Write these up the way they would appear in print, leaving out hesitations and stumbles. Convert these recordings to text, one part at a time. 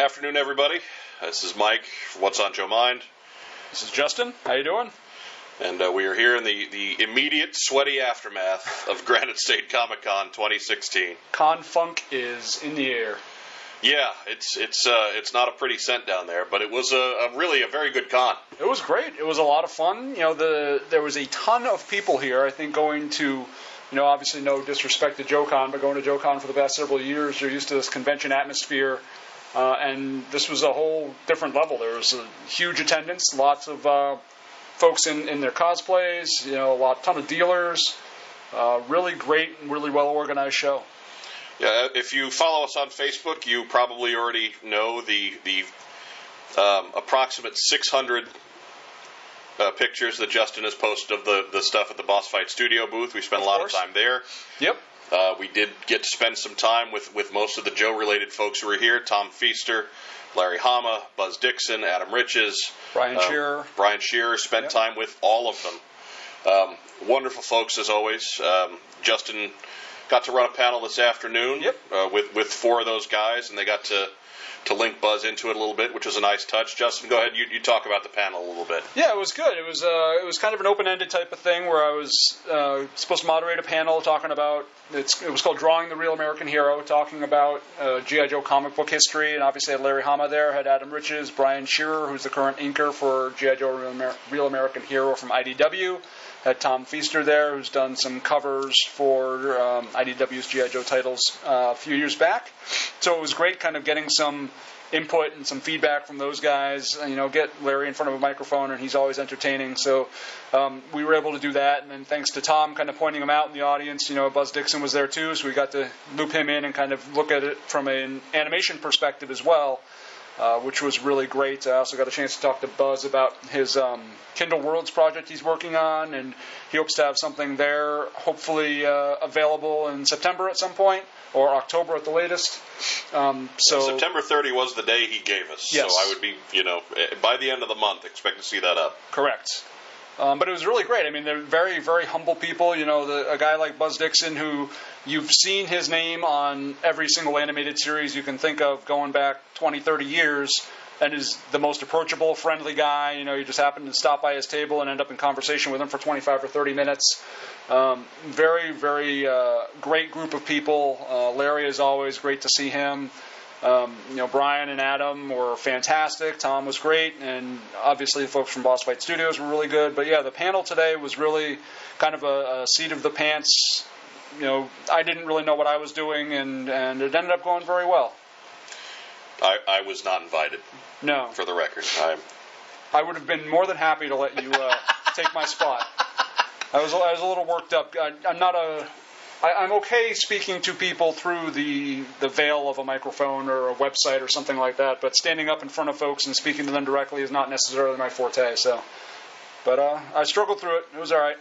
afternoon, everybody. This is Mike from What's On Joe Mind. This is Justin. How you doing? And we are here in the immediate sweaty aftermath of Granite State Comic Con 2016. Con funk is in the air. Yeah, it's not a pretty scent down there, but it was a really very good con. It was great. It was a lot of fun. You know, there was a ton of people here. I think going to, obviously no disrespect to Joe Con, but going to Joe Con for the past several years, you're used to this convention atmosphere, and this was a whole different level. There was a huge attendance, lots of folks in their cosplays, a ton of dealers, really great and really well organized show. Yeah, if you follow us on Facebook, you probably already know the approximate 600 pictures that Justin has posted of the stuff at the Boss Fight Studio booth. We spent a lot of time there. Yep. We did get to spend some time with most of the Joe-related folks who were here. Tom Feaster, Larry Hama, Buzz Dixon, Adam Riches. Brian Shearer spent time with all of them. Wonderful folks, as always. Justin got to run a panel this afternoon with four of those guys, and they got to link Buzz into it a little bit, which was a nice touch. Justin, go ahead. You talk about the panel a little bit. Yeah, it was good. It was kind of an open-ended type of thing where I was supposed to moderate a panel talking about, it was called Drawing the Real American Hero, talking about G.I. Joe comic book history, and obviously had Larry Hama there, had Adam Riches, Brian Shearer, who's the current inker for G.I. Joe Real American Hero from IDW, had Tom Feaster there, who's done some covers for IDW's G.I. Joe titles a few years back. So it was great kind of getting some input and some feedback from those guys, get Larry in front of a microphone, and he's always entertaining. So we were able to do that, and then thanks to Tom kind of pointing him out in the audience, Buzz Dixon was there too, so we got to loop him in and kind of look at it from an animation perspective as well, which was really great. I also got a chance to talk to Buzz about his Kindle Worlds project he's working on, and he hopes to have something there hopefully available in September at some point, or October at the latest. So September 30 was the day he gave us, yes. So I would be, by the end of the month, expect to see that up. Correct. But it was really great. I mean, they're very, very humble people. A guy like Buzz Dixon, who you've seen his name on every single animated series you can think of going back 20, 30 years, and is the most approachable, friendly guy. You just happen to stop by his table and end up in conversation with him for 25 or 30 minutes. Very, very great group of people. Larry is always great to see him. Brian and Adam were fantastic. Tom was great, and obviously the folks from Boss Fight Studios were really good. But yeah, the panel today was really kind of a seat of the pants. I didn't really know what I was doing, and it ended up going very well. I was not invited. No. For the record, I would have been more than happy to let you take my spot. I was a little worked up. I'm okay speaking to people through the veil of a microphone or a website or something like that, but standing up in front of folks and speaking to them directly is not necessarily my forte. So, but I struggled through it. It was all right.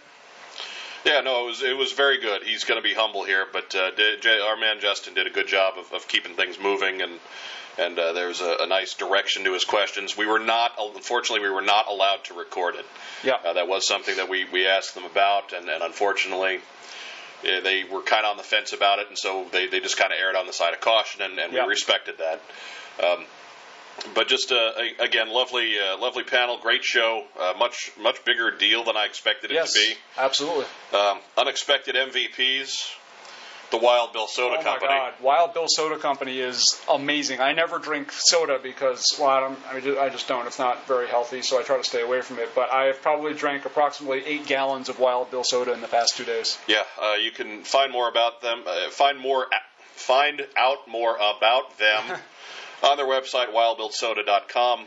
Yeah, no, it was very good. He's going to be humble here, but our man Justin did a good job of keeping things moving, and there was a nice direction to his questions. Unfortunately, we were not allowed to record it. Yeah, that was something that we asked them about, and unfortunately. Yeah, they were kind of on the fence about it, and so they just kind of erred on the side of caution, and we respected that. But just, again, lovely panel, great show, much bigger deal than I expected it to be. Yes, absolutely. Unexpected MVPs, the Wild Bill Soda Company. Oh, my God. Wild Bill Soda Company is amazing. I never drink soda because, I just don't. It's not very healthy, so I try to stay away from it. But I have probably drank approximately 8 gallons of Wild Bill Soda in the past 2 days. Yeah, you can find more about them. Find out more about them on their website, WildBillSoda.com.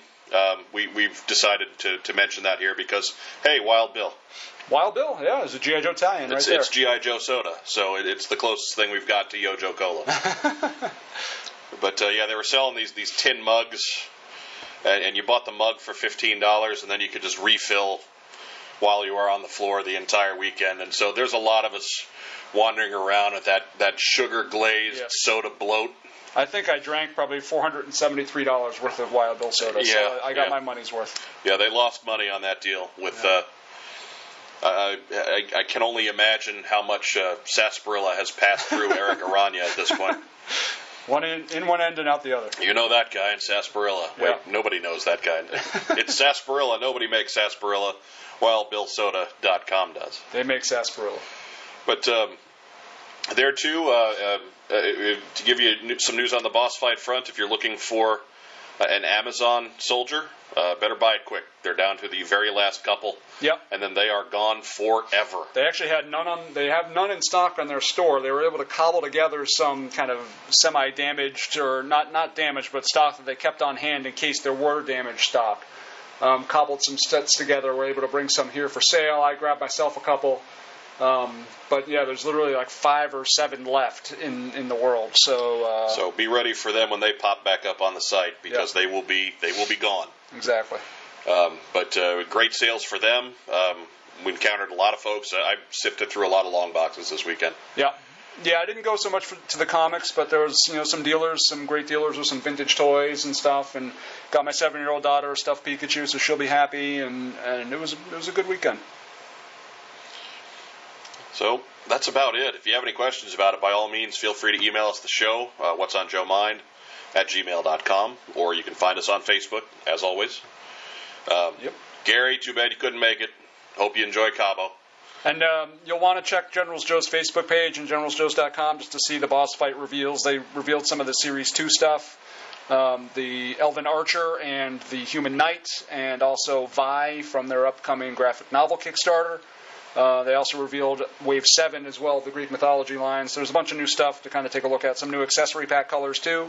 We've decided to mention that here because, hey, Wild Bill. Wild Bill, yeah, is a G.I. Joe tie-in right there. It's G.I. Joe soda, so it's the closest thing we've got to Yojo Cola. But, yeah, they were selling these tin mugs, and you bought the mug for $15, and then you could just refill while you were on the floor the entire weekend. And so there's a lot of us wandering around with that sugar-glazed soda bloat. I think I drank probably $473 worth of Wild Bill soda, so I got my money's worth. Yeah, they lost money on that deal with... Yeah. I can only imagine how much sarsaparilla has passed through Eric Aranya at this point. One in one end and out the other. You know that guy in Sarsaparilla. Yeah. Wait, nobody knows that guy. It's Sarsaparilla. Nobody makes Sarsaparilla. WildBillSoda.com does. They make Sarsaparilla. But there, too, to give you some news on the boss fight front, if you're looking for an Amazon soldier, better buy it quick. They're down to the very last couple. Yep. And then they are gone forever. They actually had none on. They have none in stock on their store. They were able to cobble together some kind of semi-damaged or not damaged, but stock that they kept on hand in case there were damaged stock. Cobbled some sets together. We're able to bring some here for sale. I grabbed myself a couple. But yeah, there's literally like 5 or 7 left in the world. So so be ready for them when they pop back up on the site, because yep. they will be gone. Exactly. But great sales for them. We encountered a lot of folks. I sifted through a lot of long boxes this weekend. Yeah. Yeah, I didn't go so much to the comics, but there was, some dealers, some great dealers with some vintage toys and stuff, and got my 7-year-old daughter a stuffed Pikachu, so she'll be happy, and it was a good weekend. So that's about it. If you have any questions about it, by all means, feel free to email us the show, What's On Joe Mind, @gmail.com, or you can find us on Facebook, as always. Yep. Gary, too bad you couldn't make it. Hope you enjoy Cabo. And you'll want to check Generals Joe's Facebook page and GeneralsJoes.com just to see the boss fight reveals. They revealed some of the Series 2 stuff, the Elven Archer and the Human Knight, and also Vi from their upcoming graphic novel Kickstarter. They also revealed Wave 7 as well, the Greek mythology lines. There's a bunch of new stuff to kind of take a look at, some new accessory pack colors too.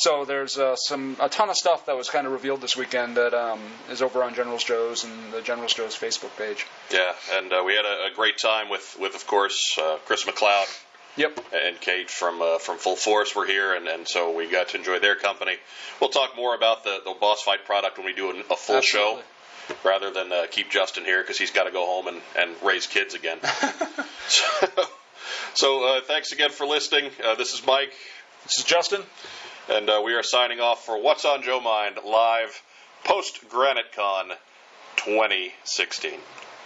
So there's a ton of stuff that was kind of revealed this weekend that is over on Generals Joe's and the Generals Joe's Facebook page. Yeah, and we had a great time with of course, Chris McLeod. Yep. And Kate from Full Force were here, and so we got to enjoy their company. We'll talk more about the boss fight product when we do a full show. Rather than keep Justin here because he's got to go home and raise kids again. So thanks again for listening. This is Mike. This is Justin. And we are signing off for What's On Joe Mind live post-GraniteCon 2016.